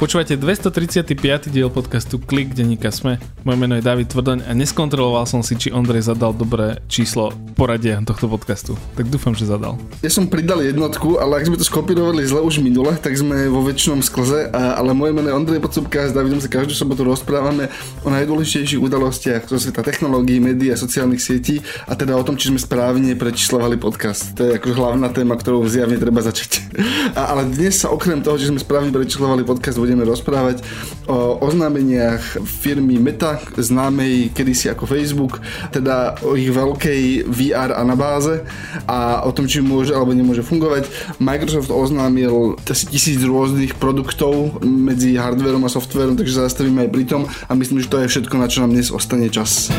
Počúvate 235. diel podcastu Klik, denníka SME. Moje meno je Dávid Tvrdoň a neskontroloval som si, či Ondrej zadal dobré číslo poradia tohto podcastu. Tak dúfam, že zadal. Ja som pridal jednotku, ale ak sme to skopírovali zle už minule, tak sme vo väčšinom sklze, ale moje meno je Ondrej Podstupka, s Dávidom sa každú sobotu rozprávame o najdôležitejších udalostiach zo sveta technológií, médií a sociálnych sietí a teda o tom, či sme správne prečíslovali podcast. To je ako hlavná téma, ktorou zjavne treba začať. Ale dnes sa okrem toho, že sme správne prečíslovali podcast, budeme rozprávať o oznámeniach firmy Meta, známej kedysi ako Facebook, teda o ich veľkej VR anabáze a o tom, či môže alebo nemôže fungovať. Microsoft oznámil asi 1000 rôznych produktov medzi hardvérom a softvérom, takže zastavíme aj pri tom a myslím, že to je všetko, na čo nám dnes ostane čas.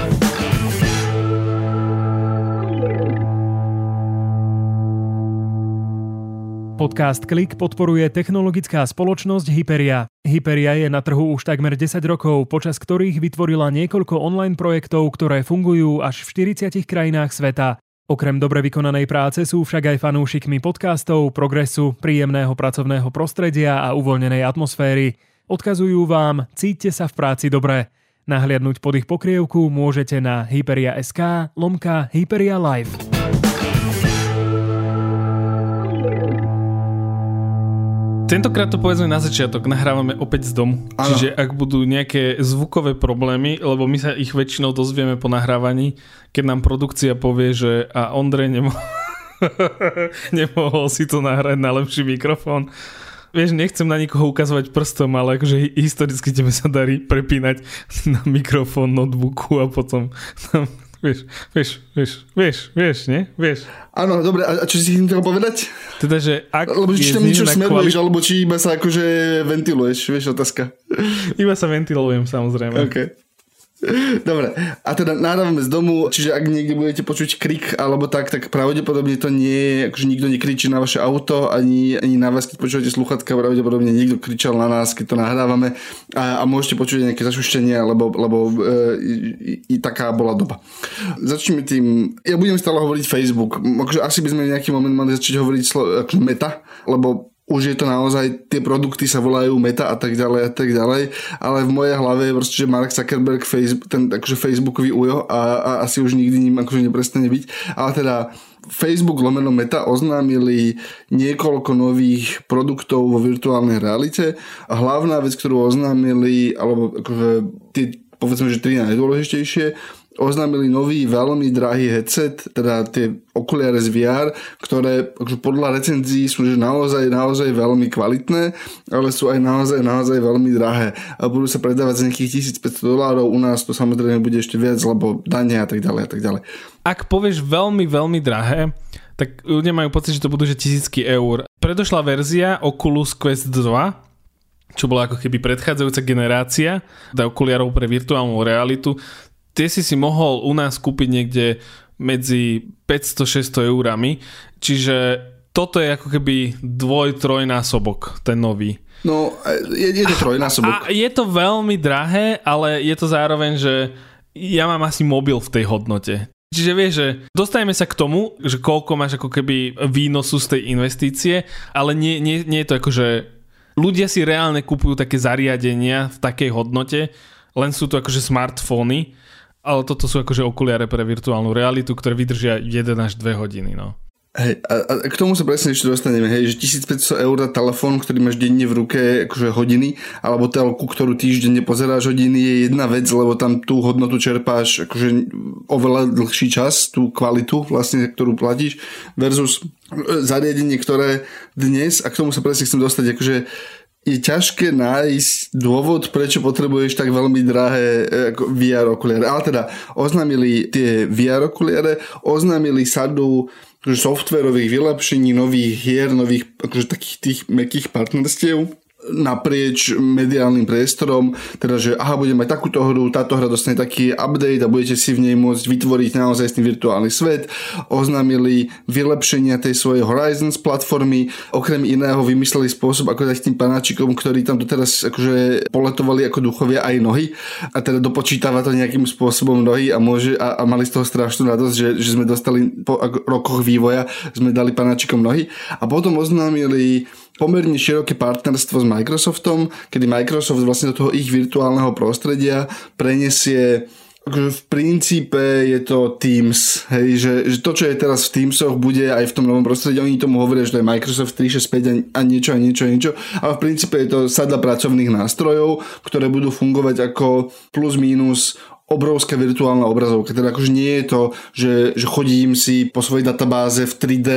Podcast Klik podporuje technologická spoločnosť Hyperia. Hyperia je na trhu už takmer 10 rokov, počas ktorých vytvorila niekoľko online projektov, ktoré fungujú až v 40 krajinách sveta. Okrem dobre vykonanej práce sú však aj fanúšikmi podcastov, progresu, príjemného pracovného prostredia a uvoľnenej atmosféry. Odkazujú vám, cíťte sa v práci dobre. Nahliadnúť pod ich pokrievku môžete na hyperia.sk/Hyperia Live. Tentokrát to povedzme na začiatok, nahrávame opäť z domu. Ano. Čiže ak budú nejaké zvukové problémy, lebo my sa ich väčšinou dozvieme po nahrávaní, keď nám produkcia povie, že a Ondrej nemohol si to nahrať na lepší mikrofón. Vieš, nechcem na nikoho ukazovať prstom, ale akože historicky tebe sa darí prepínať na mikrofón notebooku a potom tam... Vieš, nie? Vieš. Áno, dobre, a čo si chcem povedať? Teda, že ak... Lebo či tam niečo smeruješ, alebo či iba sa akože ventiluješ, vieš, otázka. Iba sa ventilujem, samozrejme. OK. Dobre, a teda nahrávame z domu, čiže ak niekde budete počuť krik alebo tak pravdepodobne to nie je, akože nikto nekričí na vaše auto, ani na vás, keď počúvate slúchadka, pravdepodobne niekto kričal na nás, keď to nahrávame a môžete počuť nejaké zašuštenie, lebo taká bola doba. Začneme tým, ja budem stále hovoriť Facebook, akože asi by sme v nejaký moment mali začať hovoriť Meta, lebo už je to naozaj, tie produkty sa volajú Meta a tak ďalej, ale v mojej hlave je proste, že Mark Zuckerberg, ten akože Facebookový ujo a asi už nikdy ním akože neprestane byť, ale teda Facebook / Meta oznámili niekoľko nových produktov vo virtuálnej realite a hlavná vec, ktorú oznámili, alebo akože tie, povedzme, že tri najdôležitejšie, oznámili nový veľmi drahý headset, teda tie okuliare z VR, ktoré podľa recenzií sú že naozaj veľmi kvalitné, ale sú aj naozaj veľmi drahé. A budú sa predávať za nejakých $1,500, u nás to samozrejme bude ešte viac, lebo dane a tak ďalej. Ak povieš veľmi, veľmi drahé, tak ľudia majú pocit, že to budú že tisícky eur. Predošla verzia Oculus Quest 2, čo bola ako keby predchádzajúca generácia okuliarov pre virtuálnu realitu, tie si mohol u nás kúpiť niekde medzi 500-600 eurami, čiže toto je ako keby 2-3 násobok, ten nový. No, je to 3 násobok. A je to veľmi drahé, ale je to zároveň, že ja mám asi mobil v tej hodnote. Čiže vieš, že dostajeme sa k tomu, že koľko máš ako keby výnosu z tej investície, ale nie je to ako, že ľudia si reálne kúpujú také zariadenia v takej hodnote, len sú to akože smartfóny, ale toto sú akože okuliare pre virtuálnu realitu, ktoré vydržia 1 až 2 hodiny, no. Hej, a k tomu sa presne ešte dostaneme, hej, že 1,500 eur za telefón, ktorý máš denne v ruke, akože hodiny, alebo telku, ktorú týždenne pozeráš hodiny, je jedna vec, lebo tam tú hodnotu čerpáš akože oveľa dlhší čas, tú kvalitu vlastne, ktorú platíš, versus zariadenie, ktoré dnes, a k tomu sa presne chcem dostať, akože je ťažké nájsť dôvod, prečo potrebuješ tak veľmi drahé VR okuliare. Ale teda oznámili tie VR okuliare, oznámili sadu softvérových vylepšení, nových hier, nových akože takých tých mäkkých partnerstiev naprieč mediálnym priestorom, teda že aha, budeme mať takúto hru, táto hra dostane taký update a budete si v nej môcť vytvoriť naozaj ten virtuálny svet. Oznámili vylepšenia tej svojej Horizons platformy, okrem iného vymysleli spôsob, ako dať tým panáčikom, ktorí tam doteraz akože poletovali ako duchovia, aj nohy, a teda dopočítava to nejakým spôsobom nohy a môže a mali z toho strašnú radosť, že sme dostali po rokoch vývoja, sme dali panáčikom nohy. A potom oznámili pomerne široké partnerstvo s Microsoftom, kedy Microsoft vlastne do toho ich virtuálneho prostredia preniesie, v princípe je to Teams, hej, že to, čo je teraz v Teamsoch, bude aj v tom novom prostredí. Oni tomu hovoria, že to je Microsoft 365 a niečo. A v princípe je to sada pracovných nástrojov, ktoré budú fungovať ako plus mínus obrovská virtuálna obrazovka. Teda akože nie je to, že chodím si po svojej databáze v 3D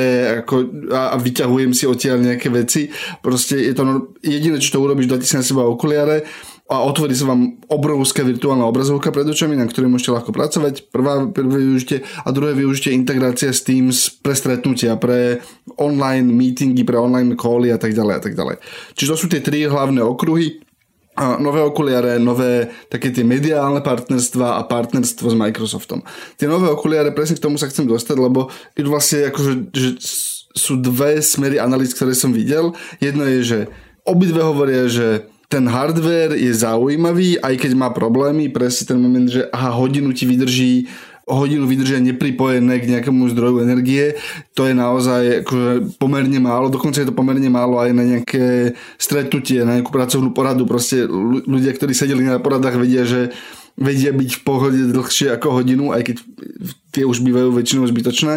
a vyťahujem si odtiaľ nejaké veci. Proste je to jediné, čo to urobíš, dáte si na seba okuliare a otvorí sa vám obrovská virtuálna obrazovka pred očami, na ktorej môžete ľahko pracovať. Prvé využite a druhé využite integrácia s Teams pre stretnutia, pre online meetingy, pre online cally a tak ďalej. Čiže to sú tie tri hlavné okruhy. A nové okuliare, nové také tie mediálne partnerstvá a partnerstvo s Microsoftom. Tie nové okuliare, presne k tomu sa chcem dostať, lebo vlastne akože, že sú dve smery analýz, ktoré som videl. Jedno je, že obidve hovoria, že ten hardware je zaujímavý, aj keď má problémy, presne ten moment, že hodinu vydržia nepripojené k nejakému zdroju energie, to je naozaj akože pomerne málo, dokonca je to pomerne málo aj na nejaké stretnutie, na nejakú pracovnú poradu, proste ľudia, ktorí sedeli na poradách, vedia, že vedia byť v pohode dlhšie ako hodinu, aj keď tie už bývajú väčšinou zbytočné.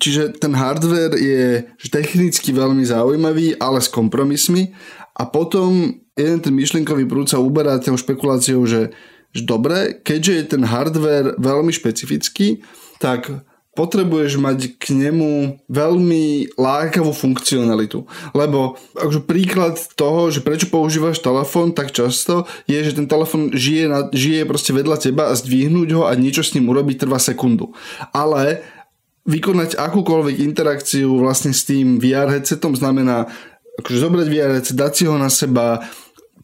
Čiže ten hardware je technicky veľmi zaujímavý, ale s kompromismi. A potom jeden ten myšlienkový prúd sa uberá tou špekuláciou, že dobre, keďže je ten hardware veľmi špecifický, tak potrebuješ mať k nemu veľmi lákavú funkcionalitu. Lebo akože príklad toho, že prečo používaš telefón tak často, je, že ten telefón žije proste vedľa teba a zdvihnúť ho a niečo s ním urobiť trvá sekundu. Ale vykonať akúkoľvek interakciu vlastne s tým VR headsetom znamená akože zobrať VR headset, dať si ho na seba,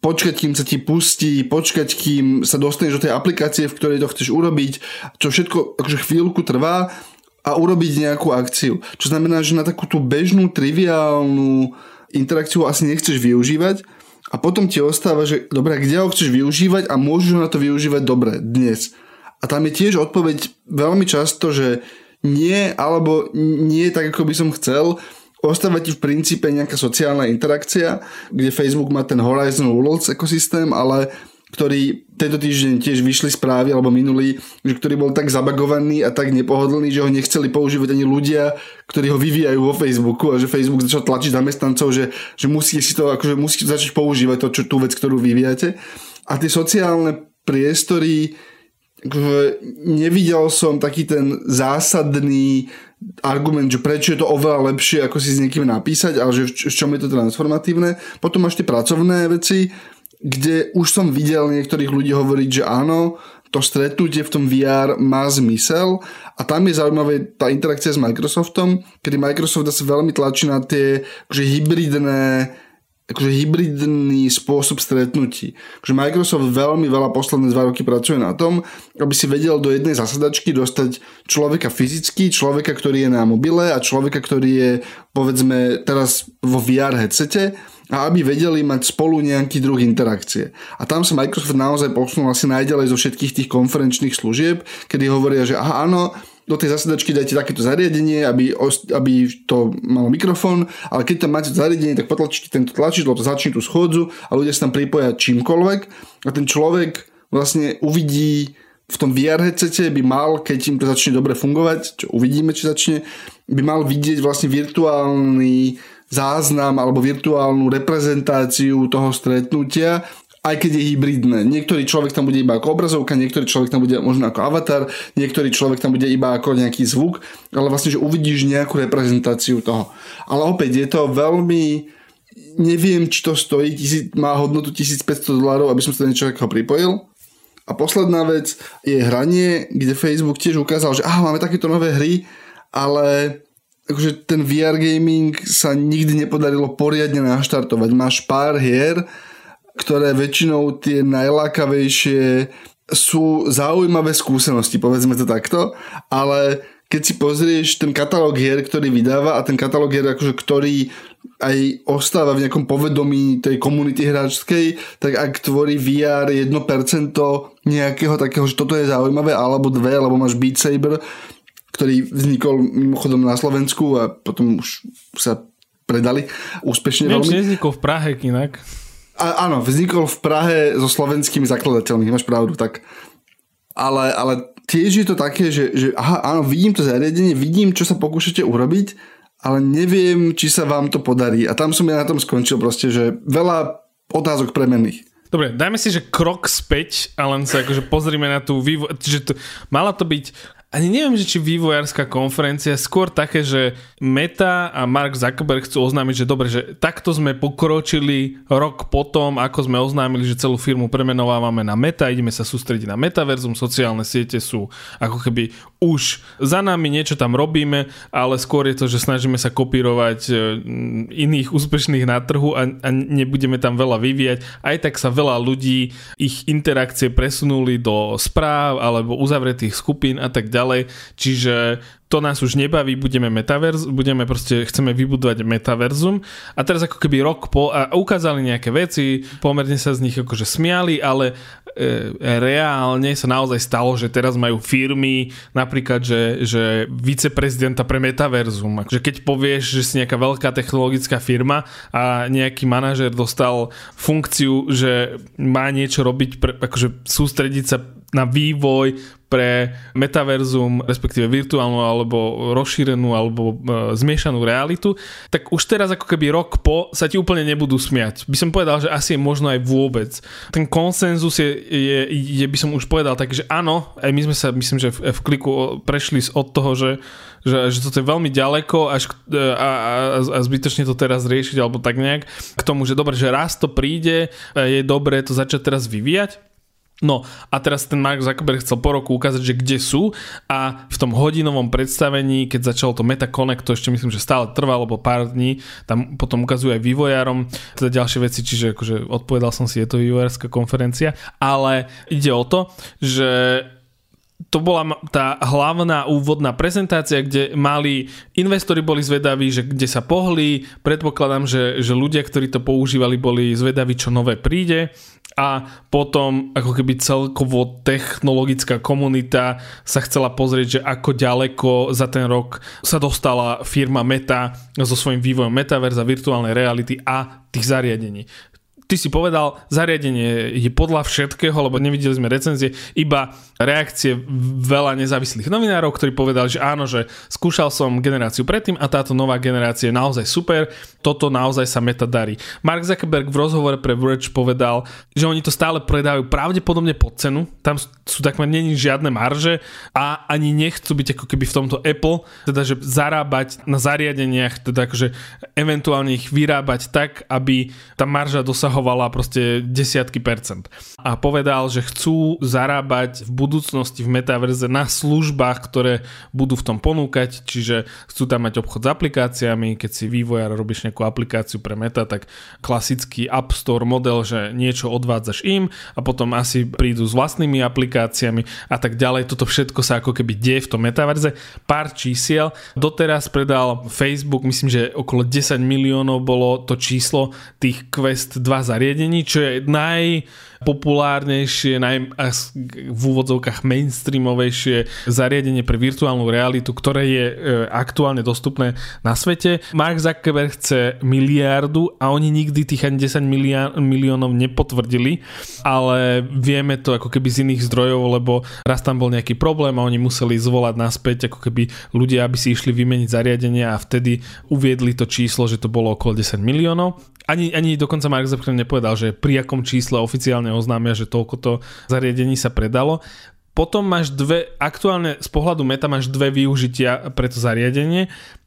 počkať, kým sa ti pustí, počkať, kým sa dostaneš do tej aplikácie, v ktorej to chceš urobiť, čo všetko akože chvíľku trvá a urobiť nejakú akciu. Čo znamená, že na takú tú bežnú, triviálnu interakciu asi nechceš využívať a potom ti ostáva, že dobre, kde ho chceš využívať a môžeš ho na to využívať dobre dnes. A tam je tiež odpoveď veľmi často, že nie, alebo nie tak, ako by som chcel. Ostáva ti v princípe nejaká sociálna interakcia, kde Facebook má ten Horizon Worlds ekosystém, ale ktorý tento týždeň tiež vyšli správy, alebo minulý, že ktorý bol tak zabagovaný a tak nepohodlný, že ho nechceli používať ani ľudia, ktorí ho vyvíjajú vo Facebooku a že Facebook začal tlačiť zamestnancov, že musíte začať používať to, tú vec, ktorú vyvíjate. A tie sociálne priestory, nevidel som taký ten zásadný argument, že prečo je to oveľa lepšie, ako si s niekým napísať, ale že v čom je to transformatívne. Potom máš tie pracovné veci, kde už som videl niektorých ľudí hovoriť, že áno, to stretnutie v tom VR má zmysel a tam je zaujímavé tá interakcia s Microsoftom, kedy Microsoft sa veľmi tlačí na tie hybridný spôsob stretnutí. Takže Microsoft veľmi veľa posledné 2 roky pracuje na tom, aby si vedel do jednej zasadačky dostať človeka fyzicky, človeka, ktorý je na mobile a človeka, ktorý je, povedzme, teraz vo VR headsete a aby vedeli mať spolu nejaký druh interakcie. A tam sa Microsoft naozaj posunul asi najďalej zo všetkých tých konferenčných služieb, kedy hovoria, že aha, áno, do tej zasadačky dajte takéto zariadenie, aby to malo mikrofón, ale keď tam máte zariadenie, tak potlačíte tento tlačidlo, to začne tú schôdzu a ľudia sa tam pripoja čímkoľvek a ten človek vlastne uvidí v tom VR headsete by mal, keď im to začne dobre fungovať, čo uvidíme, či začne, by mal vidieť vlastne virtuálny záznam alebo virtuálnu reprezentáciu toho stretnutia, aj keď je hybridné. Niektorý človek tam bude iba ako obrazovka, niektorý človek tam bude možno ako avatar, niektorý človek tam bude iba ako nejaký zvuk, ale vlastne, že uvidíš nejakú reprezentáciu toho. Ale opäť je to veľmi... Neviem, či to stojí, má hodnotu $1,500, aby som sa do niečoho pripojil. A posledná vec je hranie, kde Facebook tiež ukázal, že máme takéto nové hry, ale... akože ten VR gaming sa nikdy nepodarilo poriadne naštartovať. Máš pár hier, ktoré väčšinou tie najlákavejšie sú zaujímavé skúsenosti, povedzme to takto, ale keď si pozrieš ten katalóg hier, ktorý vydáva a ten katalóg hier, akože, ktorý aj ostáva v nejakom povedomí tej komunity hráčskej, tak ak tvorí VR 1% nejakého takého, že toto je zaujímavé, alebo 2, alebo máš Beat Saber, ktorý vznikol mimochodom na Slovensku a potom už sa predali úspešne veľmi. Neviem, vznikol v Prahe inak. Áno, vznikol v Prahe so slovenskými zakladateľmi, máš pravdu, tak. Ale tiež je to také, že aha, áno, vidím to zariadenie, vidím, čo sa pokúšate urobiť, ale neviem, či sa vám to podarí. A tam som ja na tom skončil proste, že veľa otázok premenných. Dobre, dajme si, že krok späť a len sa akože pozrime na tú vývoj... Mala to byť, ani neviem, že či vývojárska konferencia, skôr také, že Meta a Mark Zuckerberg chcú oznámiť, že dobre, že takto sme pokročili rok potom, ako sme oznámili, že celú firmu premenovávame na Meta, ideme sa sústrediť na metaverzum, sociálne siete sú ako keby už za nami, niečo tam robíme, ale skôr je to, že snažíme sa kopírovať iných úspešných na trhu a nebudeme tam veľa vyvíjať. Aj tak sa veľa ľudí, ich interakcie presunuli do správ alebo uzavretých skupín a tak ďalej. Čiže to nás už nebaví, chceme vybudovať metaverzum. A teraz ako keby rok po a ukázali nejaké veci, pomerne sa z nich akože smiali, ale reálne sa naozaj stalo, že teraz majú firmy, napríklad, že viceprezidenta pre metaverzum. Že keď povieš, že si nejaká veľká technologická firma a nejaký manažer dostal funkciu, že má niečo robiť, akože sústrediť sa na vývoj pre metaverzum, respektíve virtuálnu alebo rozšírenú alebo zmiešanú realitu, tak už teraz ako keby rok po sa ti úplne nebudú smiať. By som povedal, že asi je možno aj vôbec. Ten konsenzus je by som už povedal tak, že áno, aj my sme sa, myslím, že v Kliku prešli od toho, že toto je veľmi ďaleko až a zbytočne to teraz riešiť alebo tak nejak k tomu, že dobre, že raz to príde, je dobré to začať teraz vyvíjať. No a teraz ten Mark Zuckerberg chcel po roku ukázať, že kde sú, a v tom hodinovom predstavení, keď začalo to Meta Connect, to ešte myslím, že stále trvalo po pár dní, tam potom ukazujú aj vývojárom teda ďalšie veci, čiže akože odpovedal som si, je to vývojárska konferencia, ale ide o to, že to bola tá hlavná úvodná prezentácia, kde mali investori boli zvedaví, že kde sa pohli, predpokladám, že ľudia, ktorí to používali, boli zvedaví, čo nové príde, a potom ako keby celkovo technologická komunita sa chcela pozrieť, že ako ďaleko za ten rok sa dostala firma Meta so svojím vývojom metaverza, virtuálnej reality a tých zariadení. Ty si povedal, zariadenie je podľa všetkého, lebo nevideli sme recenzie, iba reakcie veľa nezávislých novinárov, ktorí povedali, že áno, že skúšal som generáciu predtým a táto nová generácia je naozaj super, toto naozaj sa Meta darí. Mark Zuckerberg v rozhovore pre Verge povedal, že oni to stále predávajú pravdepodobne pod cenu, tam sú takmer není žiadne marže a ani nechcú byť ako keby v tomto Apple, teda že zarábať na zariadeniach, teda akože eventuálne ich vyrábať tak, aby tá marža dosahovala proste desiatky percent. A povedal, že chcú zarábať v budúcnosti v metaverze na službách, ktoré budú v tom ponúkať, čiže chcú tam mať obchod s aplikáciami, keď si vývojár robíš nejakú aplikáciu pre Meta, tak klasický App Store model, že niečo odvádzaš im a potom asi prídu s vlastnými aplikáciami a tak ďalej. Toto všetko sa ako keby deje v tom metaverze. Pár čísiel. Doteraz predal Facebook, myslím, že okolo 10 miliónov bolo to číslo tých Quest 2 zariadení, čo je najpopulárnejšie, v úvodzovkách mainstreamovejšie zariadenie pre virtuálnu realitu, ktoré je aktuálne dostupné na svete. Mark Zuckerberg chce 1 miliardu a oni nikdy tých ani 10 miliónov nepotvrdili, ale vieme to ako keby z iných zdrojov, lebo raz tam bol nejaký problém a oni museli zvolať naspäť ako keby ľudia, aby si išli vymeniť zariadenie, a vtedy uviedli to číslo, že to bolo okolo 10 miliónov. Ani dokonca Mark Zuckerberg nepovedal, že pri akom čísle oficiálne oznámia, že toľkoto zariadení sa predalo. Potom máš aktuálne z pohľadu Meta máš 2 využitia pre to zariadenie.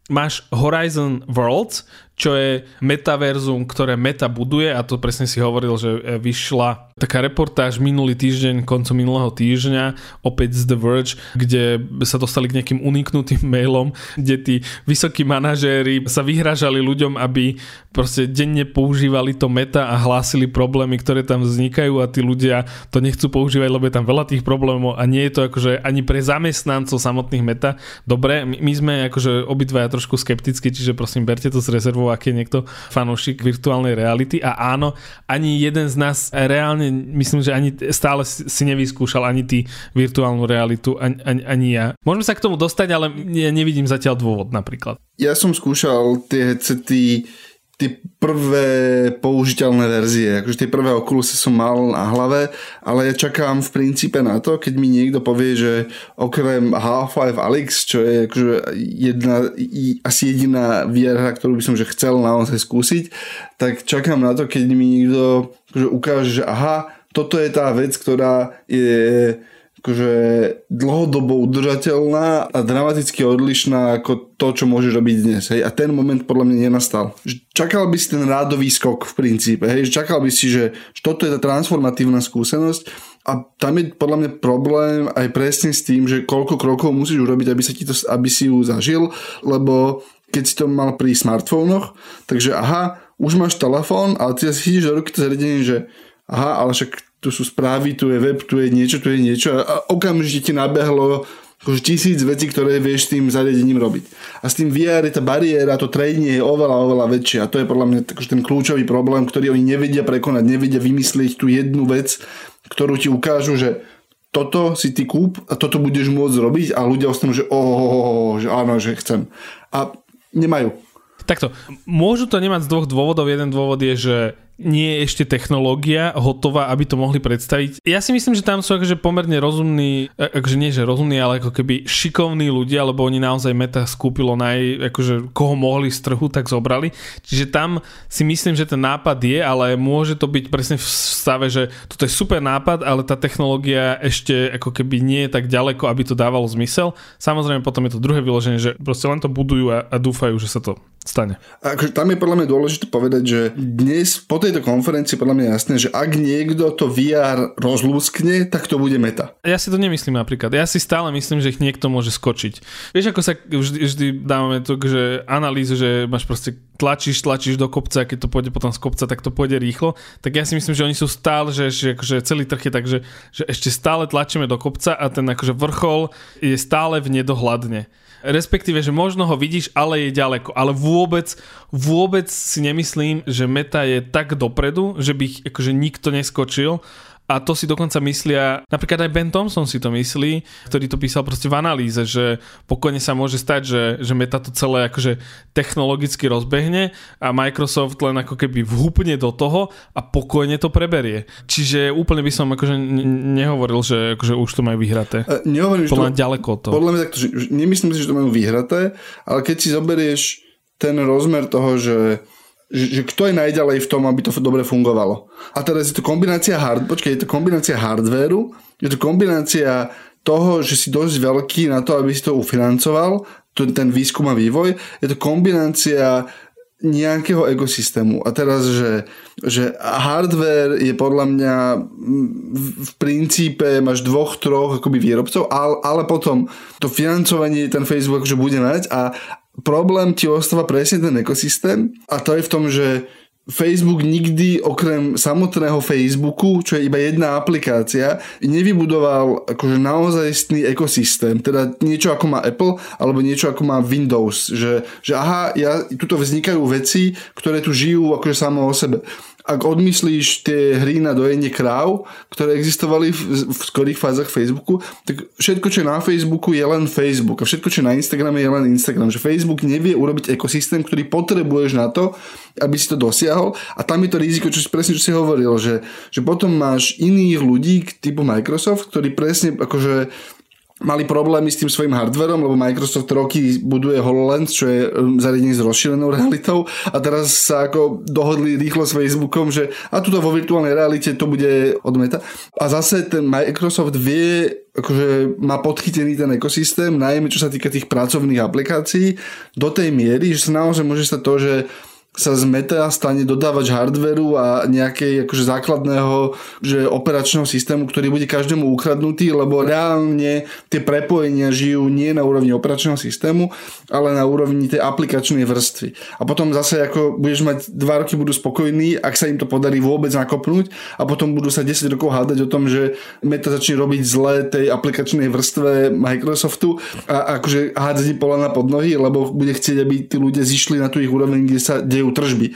Máš Horizon Worlds, čo je metaverzum, ktoré Meta buduje, a to presne si hovoril, že vyšla taká reportáž minulý týždeň, koncom minulého týždňa, opäť z The Verge, kde sa dostali k nejakým uniknutým mailom, kde tí vysokí manažéri sa vyhrážali ľuďom, aby proste denne používali to Meta a hlásili problémy, ktoré tam vznikajú, a tí ľudia to nechcú používať, lebo je tam veľa tých problémov a nie je to akože ani pre zamestnancov samotných Meta. Dobre, my sme akože obidvaja trošku skeptickí, čiže prosím, berte to s rezervou, hráčov, aký je niekto fanúšik virtuálnej reality. A áno, ani jeden z nás reálne, myslím, že ani stále si nevyskúšal ani ty virtuálnu realitu, ani ja. Môžeme sa k tomu dostať, ale ja nevidím zatiaľ dôvod napríklad. Ja som skúšal tie headsety, tie prvé použiteľné verzie, akože tie prvé Oculusy som mal na hlave, ale ja čakám v princípe na to, keď mi niekto povie, že okrem Half-Life Alyx, čo je akože asi jediná VR hra, ktorú by som že chcel naozaj skúsiť, tak čakám na to, keď mi niekto akože ukáže, že aha, toto je tá vec, ktorá je akože dlhodobo udržateľná a dramaticky odlišná ako to, čo môžeš robiť dnes. Hej? A ten moment podľa mňa nenastal. Čakal by si ten rádový skok v princípe. Hej? Čakal by si, že toto je tá transformatívna skúsenosť a tam je podľa mňa problém aj presne s tým, že koľko krokov musíš urobiť, aby si ju zažil, lebo keď si to mal pri smartfónoch, takže aha, už máš telefón, ale ty si chytíš do ruky to zariadenie, že aha, ale však tu sú správy, tu je web, tu je niečo a okamžite ti nabehlo už 1000 vecí, ktoré vieš s tým zariadením robiť. A s tým VR je tá bariéra, to tradenie je oveľa väčšie a to je podľa mňa ten kľúčový problém, ktorý oni nevedia prekonať, nevedia vymyslieť tú jednu vec, ktorú ti ukážu, že toto si ty kúp a toto budeš môcť robiť a ľudia ostanú, že že áno, že chcem. A nemajú. Takto, môžu to nemať z dvoch dôvodov. Jeden dôvod je, že nie je ešte technológia hotová, aby to mohli predstaviť. Ja si myslím, že tam sú akože pomerne rozumní, akože nie že rozumní, ale ako keby šikovní ľudia, lebo oni naozaj Meta skúpilo akože koho mohli z trhu, tak zobrali. Čiže tam si myslím, že ten nápad je, ale môže to byť presne v stave, že toto je super nápad, ale tá technológia ešte ako keby nie je tak ďaleko, aby to dávalo zmysel. Samozrejme potom je to druhé vyloženie, že proste len to budujú a dúfajú, že sa to stane. Akože tam je podľa mňa dôležité povedať, že dnes po tejto konferencii podľa mňa je jasné, že ak niekto to VR rozlúskne, tak to bude Meta. Ja si to nemyslím napríklad. Ja si stále myslím, že ich niekto môže skočiť. Vieš, ako sa vždy dávame to, že analýzu, že máš proste tlačíš do kopca, keď to pôjde potom z kopca, tak to pôjde rýchlo. Tak ja si myslím, že oni sú stále, že celý trh je tak, že ešte stále tlačíme do kopca a ten akože vrchol je stále v nedohľadne. Respektíve, že možno ho vidíš, ale je ďaleko. Ale vôbec si nemyslím, že Meta je tak dopredu, že by ich akože nikto neskočil. A to si dokonca myslia, napríklad aj Ben Thompson si to myslí, ktorý to písal proste v analýze, že pokojne sa môže stať, že Meta to celé akože technologicky rozbehne a Microsoft len ako keby vhupne do toho a pokojne to preberie. Čiže úplne by som akože nehovoril, že akože už to majú vyhraté. Nehovorím, podľa ďaleko od toho. Podľa mňa takto, že nemyslím si, že to majú vyhraté, ale keď si zoberieš ten rozmer toho, že kto je najďalej v tom, aby to dobre fungovalo. A teraz je to kombinácia hardvéru, je to kombinácia toho, že si dosť veľký na to, aby si to ufinancoval, ten výskum a vývoj, je to kombinácia nejakého ekosystému. A teraz, že hardware je podľa mňa v princípe máš dvoch, troch akoby výrobcov, ale potom to financovanie ten Facebook akože bude mať a problém ti ostáva presne ten ekosystém a to je v tom, že Facebook nikdy okrem samotného Facebooku, čo je iba jedna aplikácia, nevybudoval akože naozajstný ekosystém, teda niečo ako má Apple alebo niečo ako má Windows, že aha, tuto vznikajú veci, ktoré tu žijú akože samo o sebe. Ak odmyslíš tie hry na dojenie kráv, ktoré existovali v skorých fázach Facebooku, tak všetko, čo je na Facebooku, je len Facebook. A všetko, čo je na Instagrame, je len Instagram. Že Facebook nevie urobiť ekosystém, ktorý potrebuješ na to, aby si to dosiahol. A tam je to riziko, presne čo si hovoril, že potom máš iných ľudí typu Microsoft, ktorí presne akože mali problémy s tým svojím hardverom, lebo Microsoft roky buduje HoloLens, čo je zariadenie s rozšírenou realitou a teraz sa ako dohodli rýchlo s Facebookom, že a tuto vo virtuálnej realite to bude od Meta. A zase ten Microsoft vie, akože má podchytený ten ekosystém, najmä čo sa týka tých pracovných aplikácií, do tej miery, že sa naozaj môže stať to, že sa z Meta stane dodávač hardveru a nejakej akože základného operačného systému, ktorý bude každému ukradnutý, lebo reálne tie prepojenia žijú nie na úrovni operačného systému, ale na úrovni tej aplikačnej vrstvy. A potom zase ako budeš mať 2 roky budú spokojní, ak sa im to podarí vôbec nakopnúť a potom budú sa 10 rokov hádať o tom, že Meta začne robiť zle tej aplikačnej vrstve Microsoftu a akože hádzať poľa na podnohy, lebo bude chcieť, aby tí ľudia zišli na tú ich úroveň, kde sa dejú generujú tržby.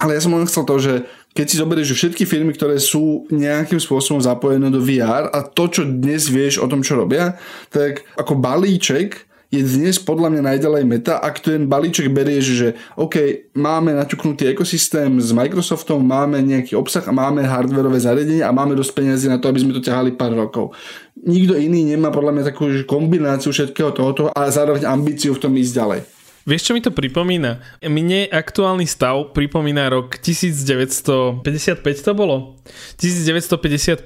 Ale ja som len chcel to, že keď si zoberieš všetky firmy, ktoré sú nejakým spôsobom zapojené do VR a to, čo dnes vieš o tom, čo robia, tak ako balíček je dnes podľa mňa najďalej Meta, ak ten balíček berieš, že OK, máme naťuknutý ekosystém s Microsoftom, máme nejaký obsah a máme hardwareové zariadenie a máme dosť peniazy na to, aby sme to ťahali pár rokov. Nikto iný nemá podľa mňa takú kombináciu všetkého tohoto a zároveň ambíciu v tom ísť ďalej. Vieš, čo mi to pripomína? Mne aktuálny stav pripomína rok 1955, to bolo? 1955,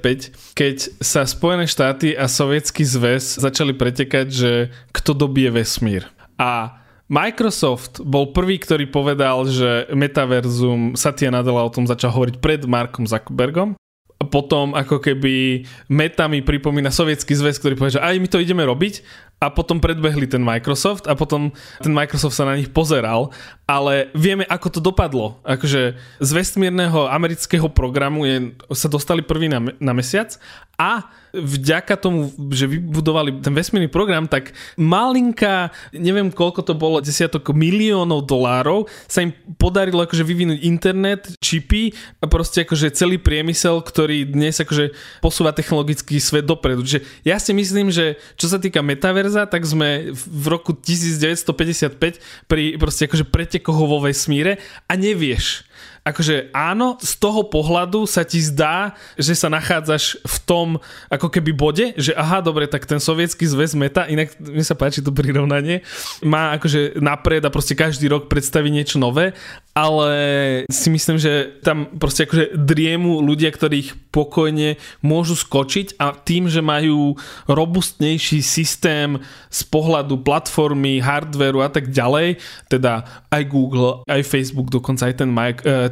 keď sa Spojené štáty a Sovietsky zväz začali pretekať, že kto dobije vesmír. A Microsoft bol prvý, ktorý povedal, že metaverzum, Satya Nadella o tom začal hovoriť pred Markom Zuckerbergom. A potom ako keby Meta mi pripomína Sovietsky zväz, ktorý povedal, že aj my to ideme robiť, a potom predbehli ten Microsoft a potom ten Microsoft sa na nich pozeral, ale vieme, ako to dopadlo. Akože z vesmírneho amerického programu sa dostali prvý na mesiac a vďaka tomu, že vybudovali ten vesmírny program, tak malinká, neviem koľko to bolo, desiatok miliónov dolárov, sa im podarilo akože vyvinúť internet, čipy a proste akože celý priemysel, ktorý dnes akože posúva technologický svet dopredu. Čiže ja si myslím, že čo sa týka metaverza, tak sme v roku 1955 pri proste akože pretekoch vo vesmíre a nevieš. Akože áno, z toho pohľadu sa ti zdá, že sa nachádzaš v tom ako keby bode, že aha, dobre, tak ten sovietský zväz Meta, inak mi sa páči to prirovnanie, má akože napred a proste každý rok predstaví niečo nové, ale si myslím, že tam proste akože driemu ľudia, ktorých pokojne môžu skočiť a tým, že majú robustnejší systém z pohľadu platformy, hardvéru a tak ďalej, teda aj Google, aj Facebook, dokonca aj ten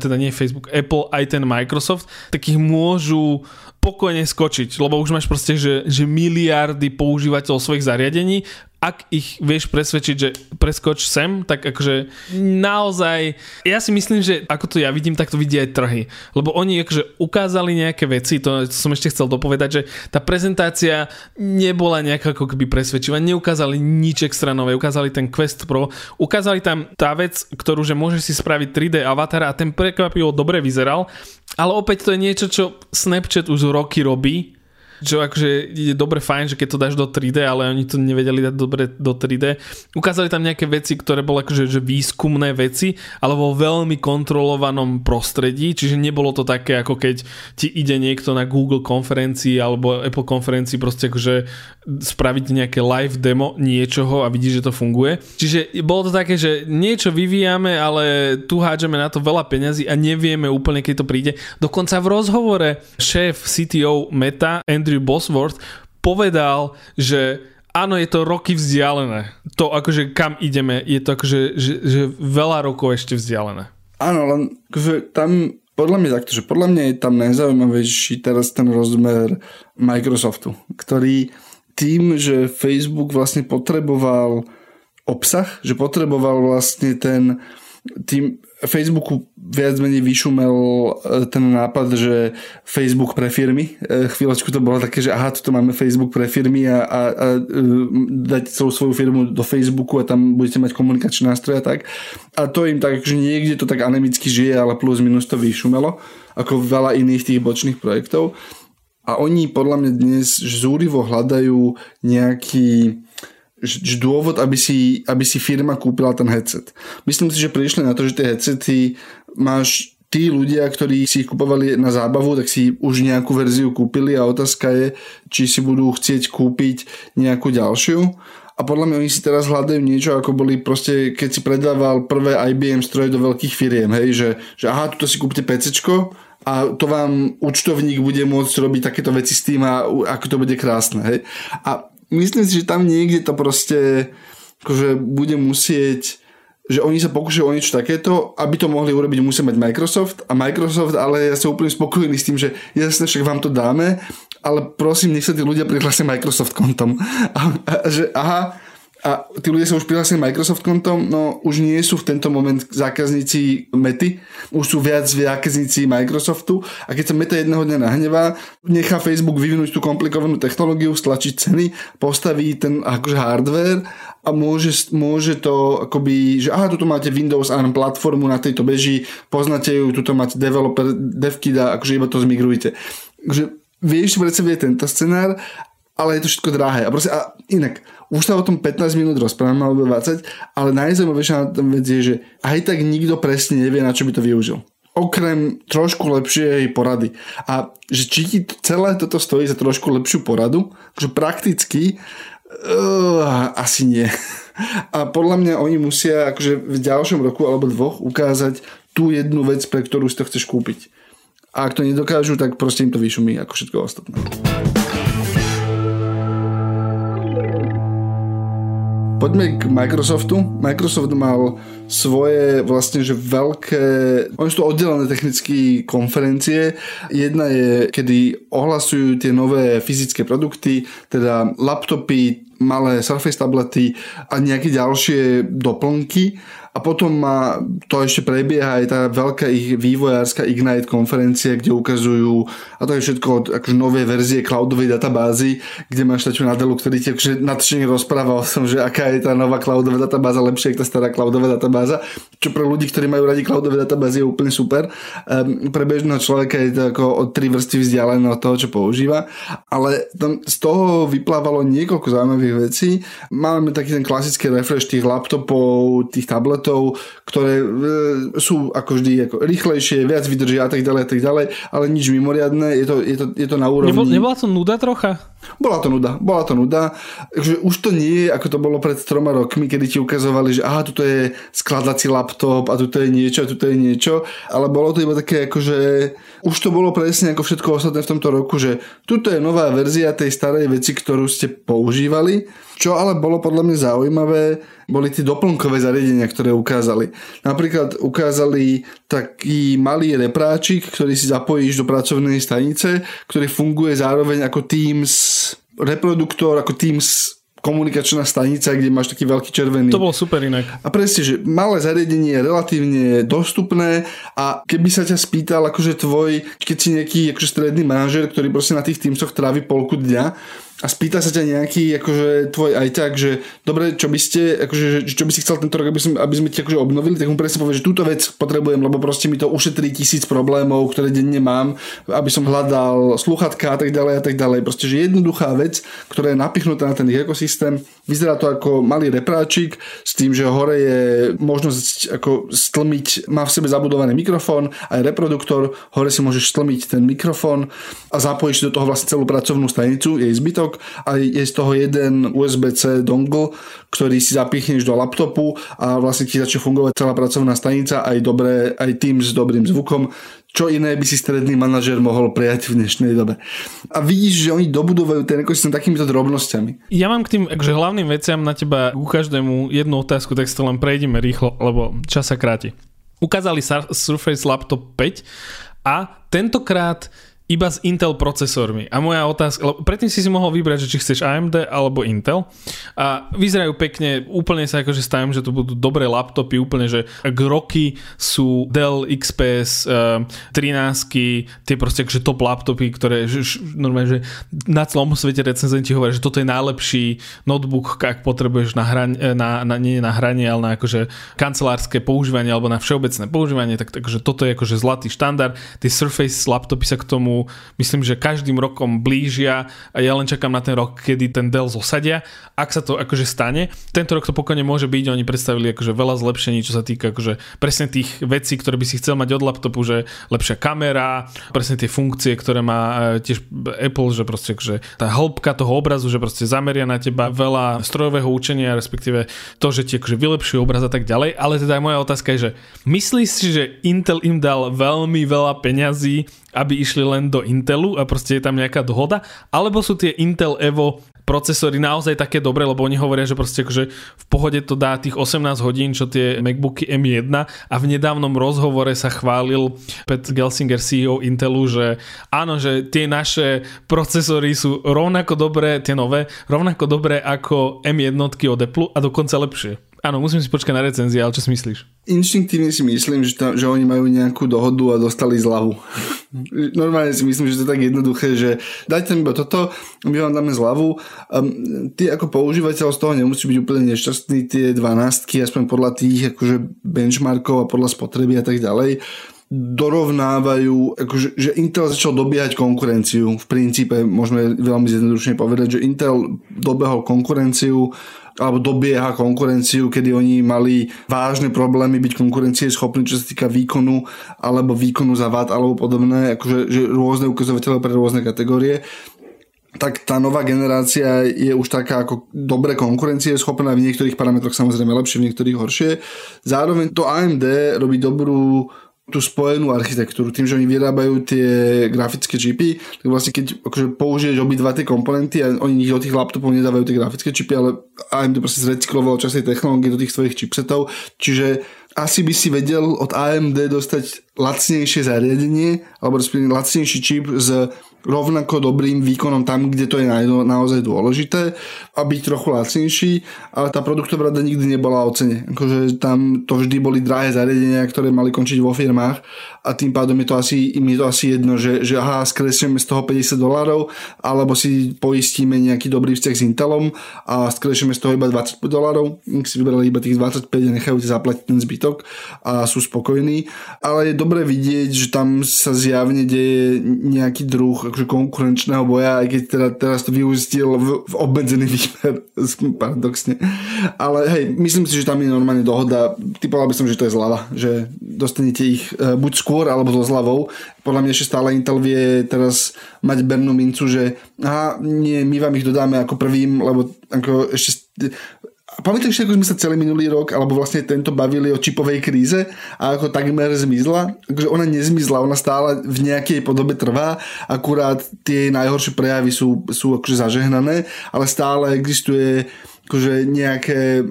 Apple, aj ten Microsoft, tak ich môžu pokojne skočiť, lebo už máš proste, že miliardy používateľov svojich zariadení, ak ich vieš presvedčiť, že preskoč sem, tak akože naozaj, ja si myslím, že ako to ja vidím, tak to vidia aj trhy, lebo oni akože ukázali nejaké veci, to som ešte chcel dopovedať, že tá prezentácia nebola nejaká ako keby presvedčivá, neukázali nič extra nové, ukázali ten Quest Pro, ukázali tam tá vec, ktorú, že môžeš si spraviť 3D avatar a ten prekvapivo dobre vyzeral, ale opäť to je niečo, čo Snapchat už roky robí, čo akože je dobre fajn, že keď to dáš do 3D, ale oni to nevedeli dať dobre do 3D. Ukázali tam nejaké veci, ktoré boli akože že výskumné veci, ale vo veľmi kontrolovanom prostredí, čiže nebolo to také, ako keď ti ide niekto na Google konferencii alebo Apple konferencii proste akože spraviť nejaké live demo niečoho a vidíš, že to funguje. Čiže bolo to také, že niečo vyvíjame, ale tu hádžeme na to veľa peňazí a nevieme úplne, keď to príde. Dokonca v rozhovore šéf CTO Meta, Andrew Bosworth, povedal, že áno, je to roky vzdialené. To akože kam ideme, je to akože že veľa rokov ešte vzdialené. Áno, len tam podľa mňa takto, že podľa mňa je tam najzaujímavejší teraz ten rozmer Microsoftu, ktorý tým, že Facebook vlastne potreboval obsah, že potreboval vlastne ten tým Facebooku viac menej vyšumel ten nápad, že Facebook pre firmy. Chvíľočku to bolo také, že aha, toto máme Facebook pre firmy a dať celú svoju firmu do Facebooku a tam budete mať komunikačné nástroje a tak. A to im tak, že niekde to tak anemicky žije, ale plus minus to vyšumelo, ako veľa iných tých bočných projektov. A oni podľa mňa dnes zúrivo hľadajú nejaký dôvod, aby si firma kúpila ten headset. Myslím si, že prišli na to, že tie headsety máš tí ľudia, ktorí si ich kupovali na zábavu, tak si už nejakú verziu kúpili a otázka je, či si budú chcieť kúpiť nejakú ďalšiu. A podľa mňa oni si teraz hľadajú niečo, ako boli proste, keď si predával prvé IBM stroje do veľkých firiem, hej, že aha, tuto si kúpte PCčko a to vám účtovník bude môcť robiť takéto veci s tým a ako to bude krásne, hej. A myslím si, že tam niekde to proste akože bude musieť, že oni sa pokúšajú o niečo takéto, aby to mohli urobiť, musia mať Microsoft, ale ja som úplne spokojný s tým, že jasne, však vám to dáme, ale prosím, nech sa tí ľudia prihlásia Microsoft kontom. A že aha, A tí ľudia sa už prihlásili Microsoft kontom, no už nie sú v tento moment zákazníci Mety, už sú viac zákazníci Microsoftu a keď sa Meta jedného dňa nahnevá, nechá Facebook vyvinúť tú komplikovanú technológiu, stlačiť ceny, postaví ten akože hardware a môže to akoby, že aha, tuto máte Windows ARM platformu, na tejto beží, poznáte ju, tuto máte developer, devkida, akože iba to zmigrujte. Takže vieš, predsa vie tento scenár, ale je to všetko drahé. A proste, a inak, už sa o tom 15 minút rozprávame, alebo 20, ale najzaujímavejšia na tom vec je, že aj tak nikto presne nevie, na čo by to využil. Okrem trošku lepšej porady. A že či ti celé toto stojí za trošku lepšiu poradu, že prakticky asi nie. A podľa mňa oni musia akože v ďalšom roku alebo dvoch ukázať tú jednu vec, pre ktorú si to chceš kúpiť. A ak to nedokážu, tak proste im to vyšumí ako všetko ostatné. Poďme k Microsoftu. Microsoft mal svoje vlastne, že veľké, oni sú to oddelené technické konferencie. Jedna je, kedy ohlasujú tie nové fyzické produkty, teda laptopy, malé Surface tablety a nejaké ďalšie doplnky. A potom má, to ešte prebieha aj tá veľká ich vývojárska Ignite konferencia, kde ukazujú, a to je všetko od akože nové verzie cloudovej databázy, kde máš Satyu Nadellu, ktorý ti akože nadšene rozprával som, že aká je tá nová cloudová databáza lepšia ako tá stará cloudová databáza, čo pre ľudí, ktorí majú radi cloudové databázy, je úplne super. Pre bežného človeka je to ako od 3 vrstvy vzdialené od toho, čo používa, ale tam z toho vyplávalo niekoľko zaujímavých vecí. Máme taký ten klasický refresh tých laptopov, tých tabletov, ktoré sú ako vždy ako rýchlejšie, viac vydržia a tak ďalej, ale nič mimoriadne, je to na úrovni. Nebola to nuda trocha? Bola to nuda. Takže už to nie je, ako to bolo pred 3 rokmi, kedy ti ukazovali, že aha, tuto je skladací laptop a tuto je niečo, ale bolo to iba také akože, už to bolo presne ako všetko ostatné v tomto roku, že tuto je nová verzia tej starej veci, ktorú ste používali. Čo ale bolo podľa mňa zaujímavé, boli tie doplnkové zariadenia, ktoré ukázali. Napríklad ukázali taký malý repráčik, ktorý si zapojíš do pracovnej stanice, ktorý funguje zároveň ako Teams reproduktor, ako Teams komunikačná stanica, kde máš taký veľký červený. To bolo super inak. A presne, že malé zariadenie je relatívne dostupné a keby sa ťa spýtal, akože tvoj, keď si nejaký akože stredný manažer, ktorý proste na tých Teamsoch trávi polku dňa, a spýta sa ťa nejaký akože tvoj ajťák, že dobre, čo by ste akože, čo by si chcel tento rok, aby sme ti akože obnovili, tak mu presne povie, že túto vec potrebujem, lebo proste mi to ušetrí 1000 problémov, ktoré denne mám, aby som hľadal slúchadká a tak ďalej. Proste, že jednoduchá vec, ktorá je napichnutá na ten ekosystém, vyzerá to ako malý repráčik s tým, že hore je možnosť ako stlmiť, má v sebe zabudovaný mikrofón, aj reproduktor, hore si môžeš stlmiť ten mikrofón a zapojíš do toho vlastne celú pracovnú stanicu, jej zbytok, a je z toho jeden USB-C dongle, ktorý si zapichneš do laptopu a vlastne ti začne fungovať celá pracovná stanica, aj Teams s dobrým zvukom. Čo iné by si stredný manažer mohol prijať v dnešnej dobe. A vidíš, že oni dobudovajú ten ekosystém takýmito drobnosťami. Ja mám k tým akože hlavným veciam na teba ku každému jednu otázku, tak si to len prejdeme rýchlo, lebo čas sa kráti. Ukázali Surface Laptop 5 a tentokrát iba s Intel procesormi. A moja otázka, predtým si mohol vybrať, že či chceš AMD alebo Intel. A vyzerajú pekne, úplne sa akože stavím, že to budú dobré laptopy, úplne, že roky sú Dell XPS 13-ky, tie proste akože top laptopy, ktoré normálne, že na celom svete recenzenti hovoria, že toto je najlepší notebook, ak potrebuješ nie na hranie, ale na akože kancelárske používanie alebo na všeobecné používanie, tak akože toto je akože zlatý štandard. Tie Surface laptopy sa k tomu myslím, že každým rokom blížia a ja len čakám na ten rok, kedy ten Dell zosadia, ak sa to akože stane. Tento rok to pokojne môže byť, oni predstavili akože veľa zlepšení, čo sa týka akože presne tých vecí, ktoré by si chcel mať od laptopu, že lepšia kamera, presne tie funkcie, ktoré má tiež Apple, že proste akože tá hĺbka toho obrazu, že proste zameria na teba veľa strojového učenia, respektíve to, že ti akože vylepšuje obraz a tak ďalej, ale teda moja otázka je, že myslíš si, že Intel im dal veľmi veľa peňazí, aby išli len len do Intelu a proste je tam nejaká dohoda, alebo sú tie Intel Evo procesory naozaj také dobré, lebo oni hovoria, že proste akože v pohode to dá tých 18 hodín, čo tie MacBooky M1, a v nedávnom rozhovore sa chválil Pat Gelsinger, CEO Intelu, že áno, že tie naše procesory sú rovnako dobré, tie nové, rovnako dobré ako M1 od Apple a dokonca lepšie. Áno, musím si počkať na recenzie, ale čo si myslíš? Inštinktívne si myslím, že oni majú nejakú dohodu a dostali zľavu. Normálne si myslím, že to je tak jednoduché, že dajte mi iba toto, my vám dáme zľavu. Ty ako používateľ z toho nemusíš byť úplne nešťastný, tie 12-ky, aspoň podľa tých akože benchmarkov a podľa spotreby a tak ďalej, dorovnávajú, akože, že Intel začal dobiehať konkurenciu. V princípe môžeme veľmi zjednodušne povedať, že Intel dobehol konkurenciu alebo dobieha konkurenciu, kedy oni mali vážne problémy byť konkurencieschopní, čo sa týka výkonu alebo výkonu za watt alebo podobné, akože že rôzne ukazovatele pre rôzne kategórie. Tak tá nová generácia je už taká ako dobre konkurencieschopná, v niektorých parametroch samozrejme lepšie, v niektorých horšie. Zároveň to AMD robí dobrú tú spojenú architektúru, tým, že oni vyrábajú tie grafické čipy, tak vlastne keď akože použiješ obidva tie komponenty a oni do tých laptopov nedávajú tie grafické čipy, ale AMD proste zrecykloval časť tej technológie do tých svojich chipsetov, čiže asi by si vedel od AMD dostať lacnejšie zariadenie alebo lacnejší čip s rovnako dobrým výkonom tam, kde to je naozaj dôležité, a byť trochu lacnejší, ale tá produktovrada nikdy nebola o cene. Akože tam to vždy boli drahé zariadenia, ktoré mali končiť vo firmách, a tým pádom je to asi, im je to asi jedno, že aha, skresujeme z toho $50, alebo si poistíme nejaký dobrý vzťah s Intelom a skresujeme z toho iba $25, si vybrali iba tých 25 a nechajú ti zaplatiť ten zbytok a sú spokojní. Ale je dobre vidieť, že tam sa zjavne deje nejaký druh konkurenčného boja, aj keď teda teraz to vyústil v obmedzený výber, paradoxne. Ale hej, myslím si, že tam je normálne dohoda. Typoval by som, že to je zľava, že dostanete ich buď skôr, alebo so zľavou. Podľa mňa ešte stále Intel vie teraz mať bernú mincu, že aha, nie, my vám ich dodáme ako prvým, lebo ako ešte... Pamätáš, ako sme sa celý minulý rok alebo vlastne tento bavili o čipovej kríze a ako takmer zmizla? Takže ona nezmizla, ona stále v nejakej podobe trvá, akurát tie najhoršie prejavy sú akože zažehnané, ale stále existuje akože nejaké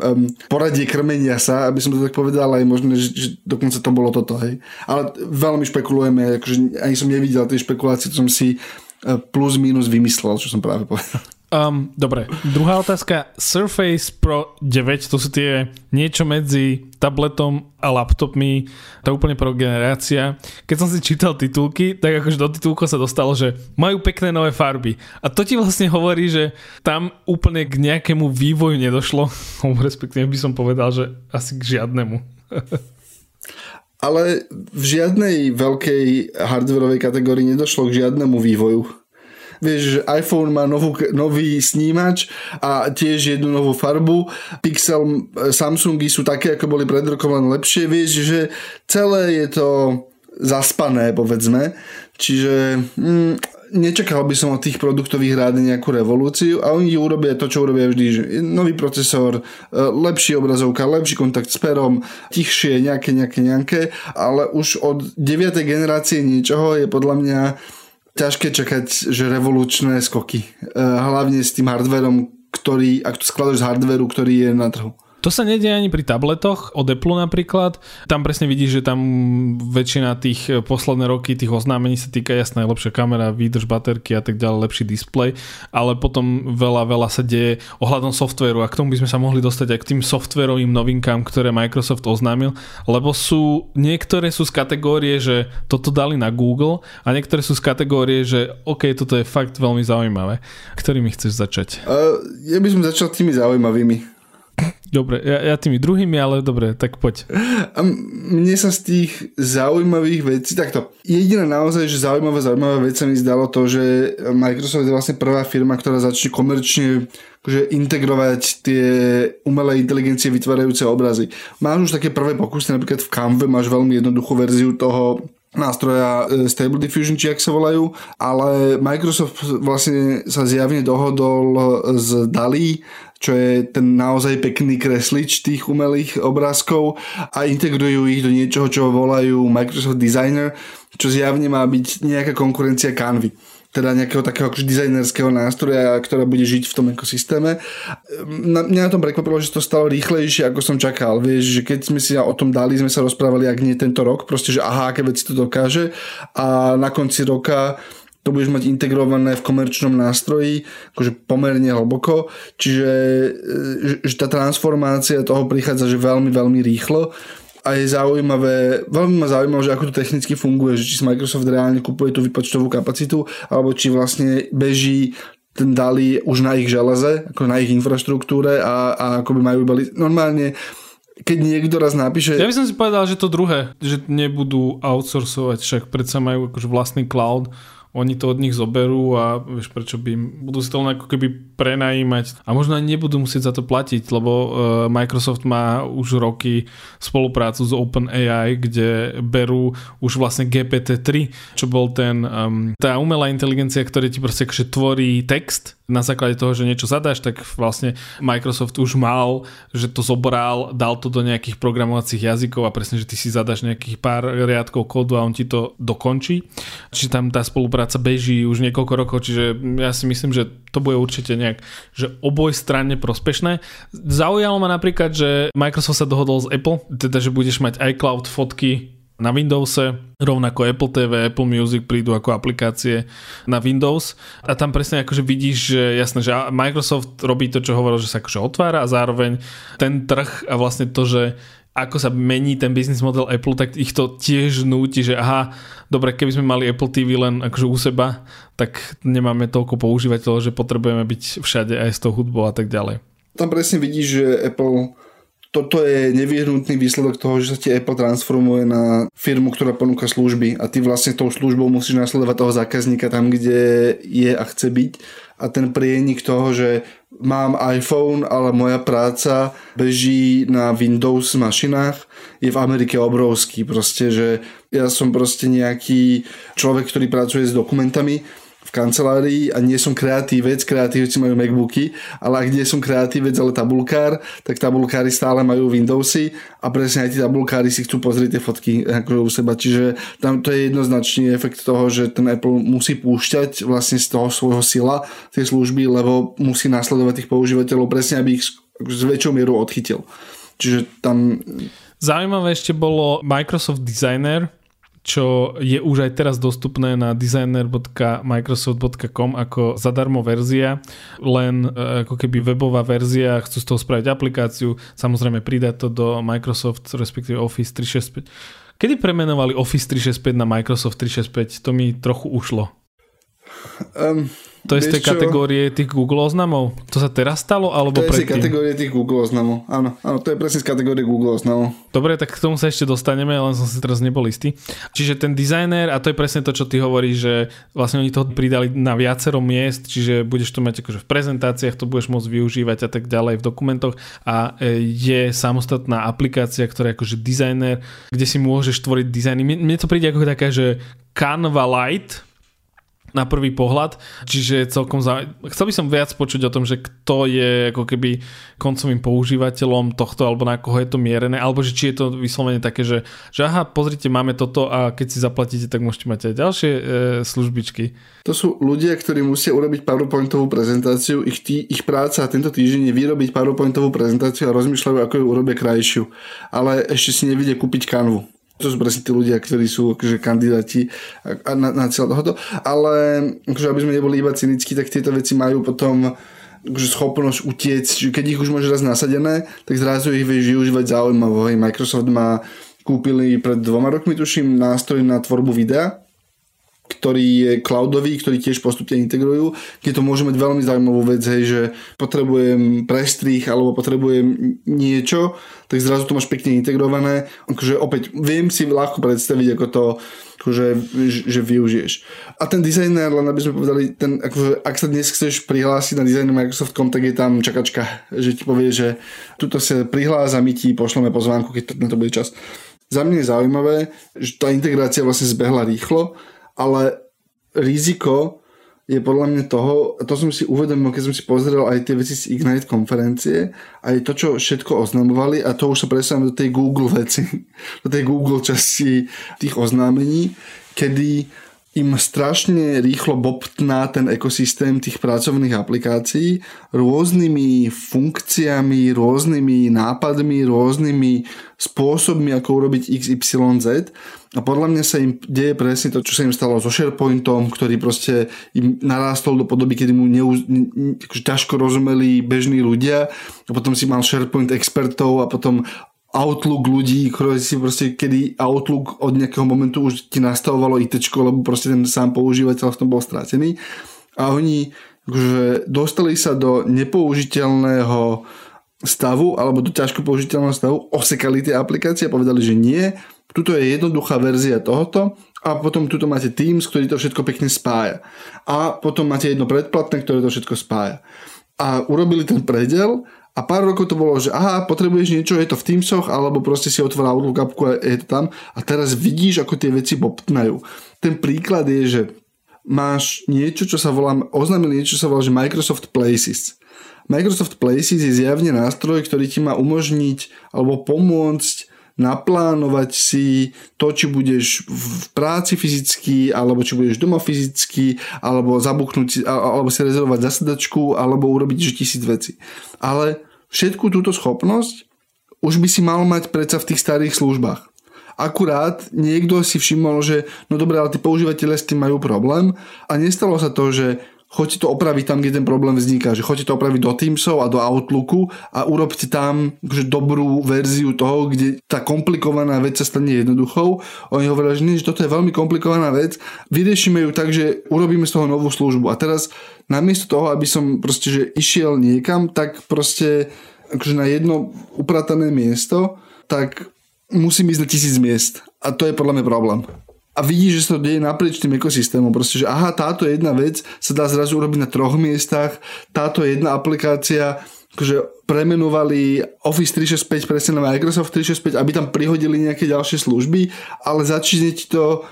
poradie krmenia sa, aby som to tak povedal, aj možno, že dokonca to bolo toto, hej. Ale veľmi špekulujeme, akože ani som nevidel tej špekulácie, to som si plus minus vymyslel, čo som práve povedal. Dobre, druhá otázka. Surface Pro 9, to sú tie niečo medzi tabletom a laptopmi, tá úplne prvá generácia. Keď som si čítal titulky, tak akože do titulkov sa dostalo, že majú pekné nové farby. A to ti vlastne hovorí, že tam úplne k nejakému vývoju nedošlo. Respektíve by som povedal, že asi k žiadnemu. Ale v žiadnej veľkej hardwarovej kategórii nedošlo k žiadnemu vývoju. Vieš, že iPhone má nový snímač a tiež jednu novú farbu. Pixel Samsungy sú také, ako boli pred rokom, len lepšie. Vieš, že celé je to zaspané, povedzme. Čiže nečakal by som od tých produktových rád nejakú revolúciu, a oni urobia to, čo urobia vždy. Že nový procesor, lepší obrazovka, lepší kontakt s perom, tichšie, nejaké. Ale už od 9. generácie niečoho je podľa mňa ťažké čakať, že revolučné skoky. Hlavne s tým hardverom, ktorý, ak to skladaš z hardveru, ktorý je na trhu. To sa nedie ani pri tabletoch, od Apple napríklad. Tam presne vidíš, že tam väčšina tých posledné roky, tých oznámení sa týka jasná lepšia kamera, výdrž baterky a tak ďalej, lepší displej, ale potom veľa sa deje ohľadom softvéru, a k tomu by sme sa mohli dostať aj k tým softvérovým novinkám, ktoré Microsoft oznámil, lebo sú niektoré sú z kategórie, že toto dali na Google, a niektoré sú z kategórie, že OK, toto je fakt veľmi zaujímavé. Ktorými chceš začať? Ja by som začal tými zaujímavými. Dobre, ja tými druhými, ale dobre, tak poď. A mne sa z tých zaujímavých vecí, takto, jediná naozaj, že zaujímavá vec sa mi zdalo to, že Microsoft je vlastne prvá firma, ktorá začne komerčne akože integrovať tie umelé inteligencie vytvárajúce obrazy. Máš už také prvé pokusy, napríklad v Canve máš veľmi jednoduchú verziu toho nástroja Stable Diffusion, či ak sa volajú, ale Microsoft vlastne sa zjavne dohodol s DALL-E, čo je ten naozaj pekný kreslič tých umelých obrázkov, a integrujú ich do niečoho, čo volajú Microsoft Designer, čo zjavne má byť nejaká konkurencia Canvy, teda nejakého takého dizajnerského nástroja, ktorá bude žiť v tom ekosystéme. Mňa na tom prekvapilo, že to stalo rýchlejšie, ako som čakal. Vieš, že keď sme si o tom dali, sme sa rozprávali, ak nie tento rok, proste, že aha, aké veci to dokáže, a na konci roka to budeš mať integrované v komerčnom nástroji, akože pomerne hlboko, čiže že tá transformácia toho prichádza, že veľmi, veľmi rýchlo. A je zaujímavé, veľmi ma zaujímalo, že ako to technicky funguje, že či si Microsoft reálne kupuje tú výpočtovú kapacitu, alebo či vlastne beží ten DALL-E už na ich železe, ako na ich infraštruktúre, a akoby majú iba normálne, keď niekto raz napíše... Ja by som si povedal, že to druhé, že nebudú outsourcovať, však predsa majú akože vlastný cloud, oni to od nich zoberú a vieš, prečo by im... Budú si to len ako keby prenajímať a možno ani nebudú musieť za to platiť, lebo Microsoft má už roky spoluprácu s OpenAI, kde berú už vlastne GPT-3, čo bol ten... tá umelá inteligencia, ktorá ti proste tvorí text na základe toho, že niečo zadáš, tak vlastne Microsoft už mal, že to zobral, dal to do nejakých programovacích jazykov a presne, že ty si zadáš nejakých pár riadkov kódu a on ti to dokončí. Čiže tam tá spolupráca beží už niekoľko rokov, čiže ja si myslím, že to bude určite nejak, že obojstranne prospešné. Zaujalo ma napríklad, že Microsoft sa dohodol s Apple, teda, že budeš mať iCloud fotky na Windowse, rovnako Apple TV, Apple Music prídu ako aplikácie na Windows, a tam presne akože vidíš, že jasné, že Microsoft robí to, čo hovoril, že sa akože otvára, a zároveň ten trh a vlastne to, že ako sa mení ten business model Apple, tak ich to tiež núti, že aha, dobre, keby sme mali Apple TV len akože u seba, tak nemáme toľko používateľov, že potrebujeme byť všade aj s tou hudbou a tak ďalej. Tam presne vidíš, že Apple... Toto je nevyhnutný výsledok toho, že sa ti Apple transformuje na firmu, ktorá ponúka služby, a ty vlastne tou službou musíš nasledovať toho zákazníka tam, kde je a chce byť, a ten prienik toho, že mám iPhone, ale moja práca beží na Windows mašinách, je v Amerike obrovský, proste, že ja som proste nejaký človek, ktorý pracuje s dokumentami v kancelárii a nie som kreatívec, kreatívci majú MacBooky, ale ak nie som kreatívec, ale tabulkár, tak tabulkári stále majú Windowsy, a presne aj tí tabulkári si chcú pozrieť tie fotky akože u seba, čiže tam to je jednoznačný efekt toho, že ten Apple musí púšťať vlastne z toho svojho sila tej služby, lebo musí nasledovať tých používateľov presne, aby ich s väčšou mierou odchytil. Čiže tam... Zaujímavé ešte bolo Microsoft Designer, čo je už aj teraz dostupné na designer.microsoft.com ako zadarmo verzia, len ako keby webová verzia, chcú z toho spraviť aplikáciu, samozrejme pridať to do Microsoft, respektíve Office 365. Kedy premenovali Office 365 na Microsoft 365? To mi trochu ušlo. To je z tej kategórie tých Google oznamov? To sa teraz stalo, alebo predtým? To je z kategórie tých Google oznamov, áno, to je presne z kategórie Google oznamov. Dobre, tak k tomu sa ešte dostaneme, len som si teraz nebol istý. Čiže ten dizajner, a to je presne to, čo ty hovoríš, že vlastne oni toho pridali na viacero miest, čiže budeš to mať akože v prezentáciách, to budeš môcť využívať a tak ďalej v dokumentoch, a je samostatná aplikácia, ktorá je akože dizajner, kde si môžeš tvoriť dizajny. Mne to príde ako taká, že Canva Lite, na prvý pohľad, čiže celkom chcel by som viac počuť o tom, že kto je ako keby koncovým používateľom tohto, alebo na koho je to mierené, alebo že či je to vyslovene také, že aha, pozrite, máme toto, a keď si zaplatíte, tak môžete mať aj ďalšie službičky. To sú ľudia, ktorí musia urobiť PowerPointovú prezentáciu, ich práca tento týždeň je vyrobiť PowerPointovú prezentáciu a rozmýšľajú, ako ju urobia krajšiu, ale ešte si nevedia kúpiť Canvu. To sú presne tí ľudia, ktorí sú akože kandidáti na celé tohoto, ale akože, aby sme neboli iba cynickí, tak tieto veci majú potom akože schopnosť utiec, keď ich už máš raz nasadené, tak zrazu ich vieš využívať zaujímavo. Microsoft kúpili pred 2 rokmi, tuším, nástroj na tvorbu videa, ktorý je cloudový, ktorý tiež postupne integrujú, kde to môže mať veľmi zaujímavú vec, že potrebujem prestrih alebo potrebujem niečo, tak zrazu to máš pekne integrované. Akože opäť viem si ľahko predstaviť, ako to že využiješ. A ten dizajner, len aby sme povedali, ten, akože, ak sa dnes chceš prihlásiť na dizajner Microsoft.com, tak je tam čakačka, že ti povie, že tuto sa prihlás a my ti pošleme pozvánku, keď na to bude čas. Za mňa je zaujímavé, že tá integrácia vlastne zbehla rýchlo, ale riziko je podľa mňa toho, to som si uvedomil, keď som si pozrel aj tie veci z Ignite konferencie, aj to, čo všetko oznamovali, a to už sa presúvam do tej Google veci, do tej Google časti tých oznámení, kedy im strašne rýchlo bobtná ten ekosystém tých pracovných aplikácií rôznymi funkciami, rôznymi nápadmi, rôznymi spôsobmi, ako urobiť XYZ. A podľa mňa sa im deje presne to, čo sa im stalo so SharePointom, ktorý proste im narástol do podoby, kedy mu ťažko rozumeli bežní ľudia. A potom si mal SharePoint expertov a potom Outlook ľudí, ktoré si proste, kedy Outlook od nejakého momentu už ti nastavovalo ITčko, lebo proste ten sám používateľ v tom bol stratený. A oni akože dostali sa do nepoužiteľného stavu, alebo do ťažko použiteľného stavu, osekali tie aplikácie a povedali, že nie, tuto je jednoduchá verzia tohoto a potom tuto máte Teams, ktorý to všetko pekne spája. A potom máte jedno predplatné, ktoré to všetko spája. A urobili ten predel. A pár rokov to bolo, že aha, potrebuješ niečo, je to v Teamsoch, alebo proste si otvoril Outlook appku a je to tam. A teraz vidíš, ako tie veci bobtnajú. Ten príklad je, že máš niečo, čo sa volá, oznámili niečo, čo sa volá, že Microsoft Places. Microsoft Places je zjavne nástroj, ktorý ti má umožniť alebo pomôcť naplánovať si to, či budeš v práci fyzicky, alebo či budeš doma fyzicky, alebo zabuchnúť, alebo si rezervovať zasadačku, alebo urobiť že 1000 vecí. Ale všetku túto schopnosť už by si mal mať predsa v tých starých službách. Akurát niekto si všimol, že no dobré, ale tí používatelia s tým majú problém a nestalo sa to, že choďte to opraviť tam, kde ten problém vzniká. Že choďte to opraviť do Teamsov a do Outlooku a urobte tam akože dobrú verziu toho, kde tá komplikovaná vec sa stane jednoduchou. Oni hovorili, že nie, že toto je veľmi komplikovaná vec. Vyriešime ju tak, že urobíme z toho novú službu. A teraz namiesto toho, aby som proste že išiel niekam, tak proste akože na jedno upratané miesto, tak musím ísť na 1000 miest. A to je podľa mňa problém. A vidíš, že sa to deje naprieč tým ekosystémom. Proste, že aha, táto jedna vec sa dá zrazu urobiť na 3 miestach, táto jedna aplikácia, akože premenovali Office 365 presne na Microsoft 365, aby tam prihodili nejaké ďalšie služby, ale začne ti to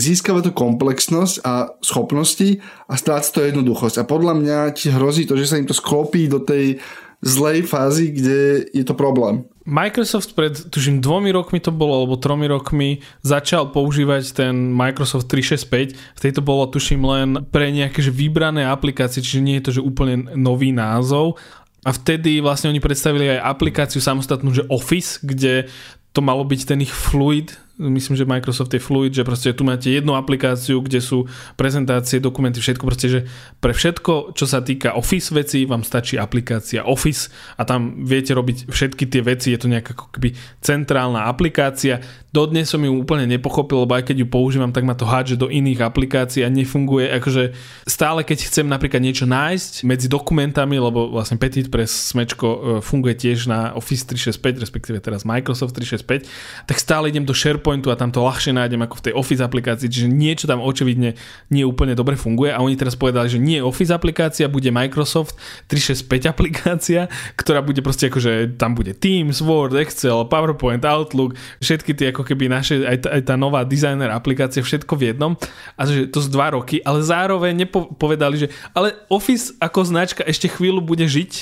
získava to komplexnosť a schopnosti a stráca to jednoduchosť. A podľa mňa ti hrozí to, že sa im to sklopí do tej zlej fázy, kde je to problém. Microsoft pred, tuším, 2 rokmi to bolo, alebo 3 rokmi začal používať ten Microsoft 365. V tejto bolo, tuším, len pre nejaké vybrané aplikácie, čiže nie je to, že úplne nový názov. A vtedy vlastne oni predstavili aj aplikáciu samostatnú, že Office, kde to malo byť ten ich Fluid, myslím, že Microsoft je Fluid, že proste tu máte jednu aplikáciu, kde sú prezentácie, dokumenty, všetko, proste, že pre všetko, čo sa týka Office vecí, vám stačí aplikácia Office a tam viete robiť všetky tie veci, je to nejaká akoby centrálna aplikácia. Dodnes som ju úplne nepochopil, lebo aj keď ju používam, tak ma to hádže do iných aplikácií a nefunguje, akože stále keď chcem napríklad niečo nájsť medzi dokumentami, lebo vlastne Petit Press smečko funguje tiež na Office 365, respektíve teraz Microsoft 365, tak stále idem do SharePointu a tam to ľahšie nájdem ako v tej Office aplikácii, čiže niečo tam očividne nie úplne dobre funguje a oni teraz povedali, že nie Office aplikácia, bude Microsoft 365 aplikácia, ktorá bude proste akože, tam bude Teams, Word, Excel, PowerPoint, Outlook, všetky tie ako keby naše, aj tá nová Designer aplikácia, všetko v jednom a že to z 2 roky, ale zároveň nepovedali, že ale Office ako značka ešte chvíľu bude žiť.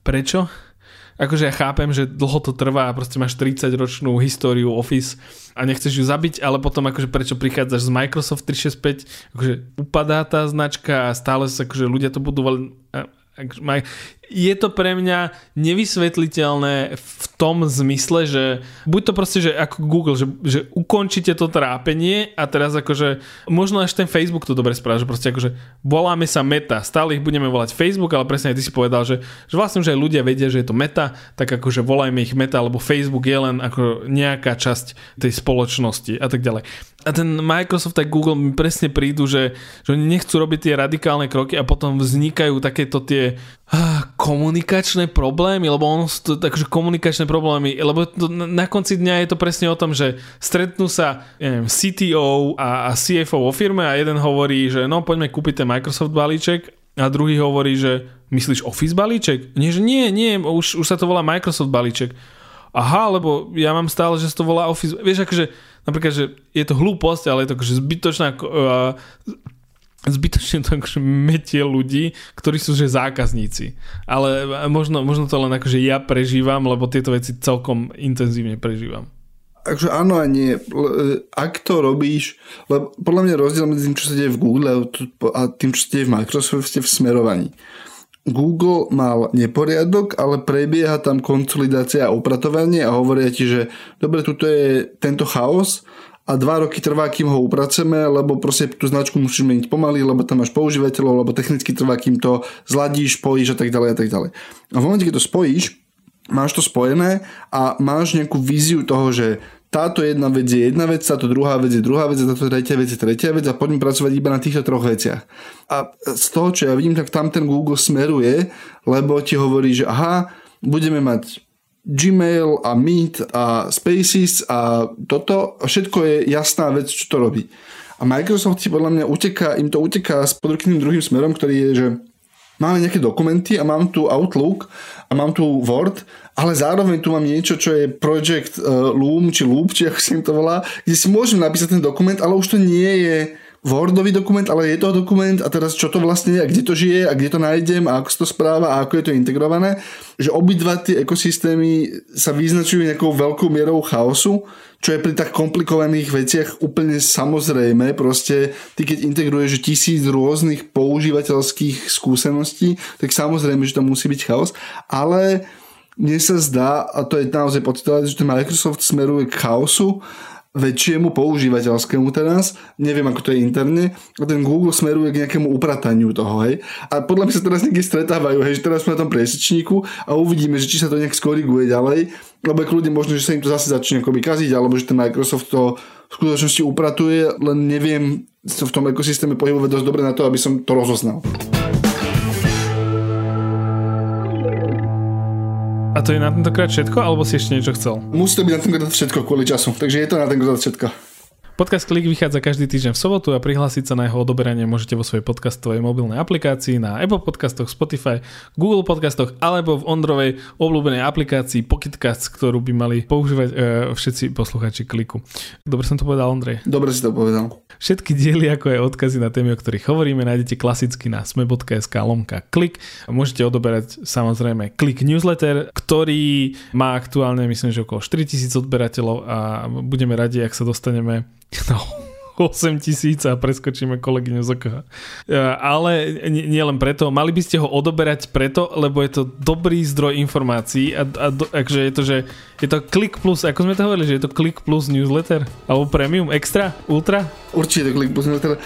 Prečo? Akože ja chápem, že dlho to trvá a proste máš 30-ročnú históriu Office a nechceš ju zabiť, ale potom akože prečo prichádzaš z Microsoft 365, akože upadá tá značka a stále sa akože ľudia to budú. Je to pre mňa nevysvetliteľné v tom zmysle, že buď to proste, že ako Google, že ukončíte to trápenie a teraz akože, možno až ten Facebook to dobre správa, že proste akože voláme sa Meta, stále ich budeme volať Facebook, ale presne aj ty si povedal, že vlastne už aj ľudia vedia, že je to Meta, tak akože volajme ich Meta, lebo Facebook je len ako nejaká časť tej spoločnosti a tak ďalej. A ten Microsoft a Google mi presne prídu, že oni nechcú robiť tie radikálne kroky a potom vznikajú takéto tie komunikačné problémy, lebo ono sú to takže komunikačné problémy, lebo to, na konci dňa je to presne o tom, že stretnú sa CTO a CFO vo firme a jeden hovorí, že no poďme kúpiť ten Microsoft balíček a druhý hovorí, že myslíš Office balíček? Nie, že nie, už sa to volá Microsoft balíček. aha, lebo ja mám stále, že to volá Office. Vieš, akože, napríklad, že je to hlúposť, ale je to akože zbytočne to akože metie ľudí, ktorí sú že zákazníci. Ale možno to len akože ja prežívam, lebo tieto veci celkom intenzívne prežívam. Takže áno a nie. Ak to robíš, lebo podľa mňa rozdiel medzi tým, čo sa deje v Google a tým, čo sa deje v Microsofte v smerovaní. Google mal neporiadok, ale prebieha tam konsolidácia a upratovanie a hovoria ti, že dobre, tuto je tento chaos a 2 roky trvá, kým ho upraceme, lebo proste tú značku musíš meniť pomaly, lebo tam máš používateľov, lebo technicky trvá, kým to zladíš, pojíš a tak ďalej a tak ďalej. A v momente, keď to spojíš, máš to spojené a máš nejakú víziu toho, že táto jedna vec je jedna vec, táto druhá vec, táto tretia vec a poďme pracovať iba na týchto 3 veciach. A z toho, čo ja vidím, tak tam ten Google smeruje, lebo ti hovorí, že aha, budeme mať Gmail a Meet a Spaces a toto, všetko je jasná vec, čo to robí. A Microsoft ti podľa mňa uteká s podrkným druhým smerom, ktorý je, že máme nejaké dokumenty a mám tu Outlook a mám tu Word, ale zároveň tu mám niečo, čo je Project Loom či Loop, či ako sa im to volá, kde si môžem napísať ten dokument, ale už to nie je Wordový dokument, ale je to dokument a teraz čo to vlastne je a kde to žije a kde to nájdem a ako sa to správa a ako je to integrované, že obidva tie ekosystémy sa vyznačujú nejakou veľkou mierou chaosu, čo je pri tak komplikovaných veciach úplne samozrejme, proste ty keď integruješ 1000 rôznych používateľských skúseností, tak samozrejme, že to musí byť chaos, ale mne sa zdá, a to je naozaj podstatné, že ten Microsoft smeruje k chaosu, väčšiemu používateľskému teraz, neviem ako to je interne, a ten Google smeruje k nejakému uprataniu toho, hej. A podľa mňa sa teraz niekde stretávajú, hej, že teraz sme na tom priesečníku a uvidíme, že či sa to nejak skoriguje ďalej, lebo kľudne možno, že sa im to zase začne akoby kaziť, alebo že ten Microsoft to v skutočnosti upratuje, len neviem v tom ekosystéme pohybovať dosť dobre na to, aby som to rozoznal. A to je na tentokrát všetko, alebo si ešte niečo chcel? Musí to byť na tentokrát všetko kvôli času, takže je to na tentokrát všetko. Podcast Klik vychádza každý týždeň v sobotu a prihlásiť sa na jeho odoberanie môžete vo svojej podcastovej mobilnej aplikácii na Apple podcastoch, Spotify, Google podcastoch alebo v Ondrovej obľúbenej aplikácii Pocket Casts, ktorú by mali používať všetci poslucháči Kliku. Dobre som to povedal, Ondrej? Dobre si to povedal. Všetky diely, ako aj odkazy na témy, o ktorých hovoríme, nájdete klasicky na sme.sk/klik. Môžete odoberať samozrejme Klik newsletter, ktorý má aktuálne myslím, že okolo 4000 odberateľov a budeme radi, ak sa dostaneme 8 000 a preskočíme kolegyňu z okoha. Ale nie len preto, mali by ste ho odoberať preto, lebo je to dobrý zdroj informácií a je to Klik plus, ako sme to hovorili, že je to Klik plus newsletter, alebo premium, extra, ultra? Určite Klik plus newsletter.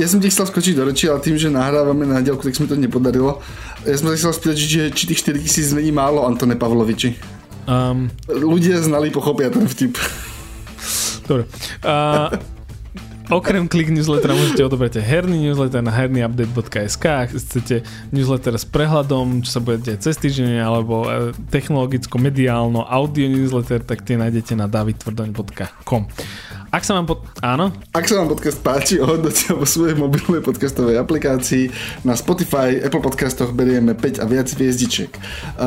Ja som ti chcel skočiť do reči, ale tým, že nahrávame na diaľku, tak sa mi to nepodarilo. Ja som sa chcel spýtať, že či tých 4000 není málo, Antone Pavloviči. Ľudia znali, pochopia ten vtip. Dobre. Okrem Klik newslettera môžete odobrať herný newsletter na hernyupdate.sk, ak chcete newsletter s prehľadom, čo sa bude deť cez týždeň, alebo technologicko-mediálno audio newsletter, tak tie nájdete na davidtvrdoň.com. Ak sa vám podcast páči, ohodnoťte ho vo svojej mobilnej podcastovej aplikácii. Na Spotify, Apple podcastoch berieme 5 a viac hviezdičiek.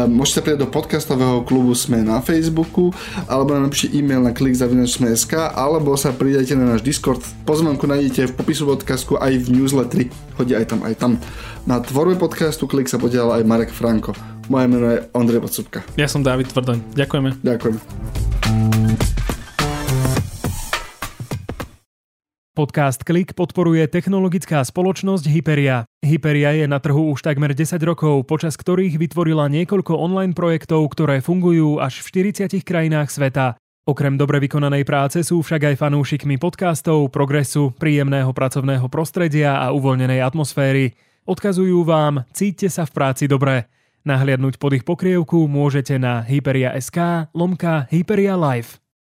Môžete prijať do podcastového klubu Sme na Facebooku, alebo nám napíšte e-mail na klik@sme.sk, alebo sa pridajte na náš Discord. Pozvánku nájdete v popisu podcastu aj v newsletteri. Chodí aj tam, aj tam. Na tvorbe podcastu Klik sa podielal aj Marek Franko. Moje meno je Ondrej Podstupka. Ja som Dávid Tvrdoň. Ďakujeme. Ďakujem. Podcast Klik podporuje technologická spoločnosť Hyperia. Hyperia je na trhu už takmer 10 rokov, počas ktorých vytvorila niekoľko online projektov, ktoré fungujú až v 40 krajinách sveta. Okrem dobre vykonanej práce sú však aj fanúšikmi podcastov, progresu, príjemného pracovného prostredia a uvoľnenej atmosféry. Odkazujú vám, cíťte sa v práci dobre. Nahliadnuť pod ich pokrievku môžete na hyperia.sk/Hyperia Live.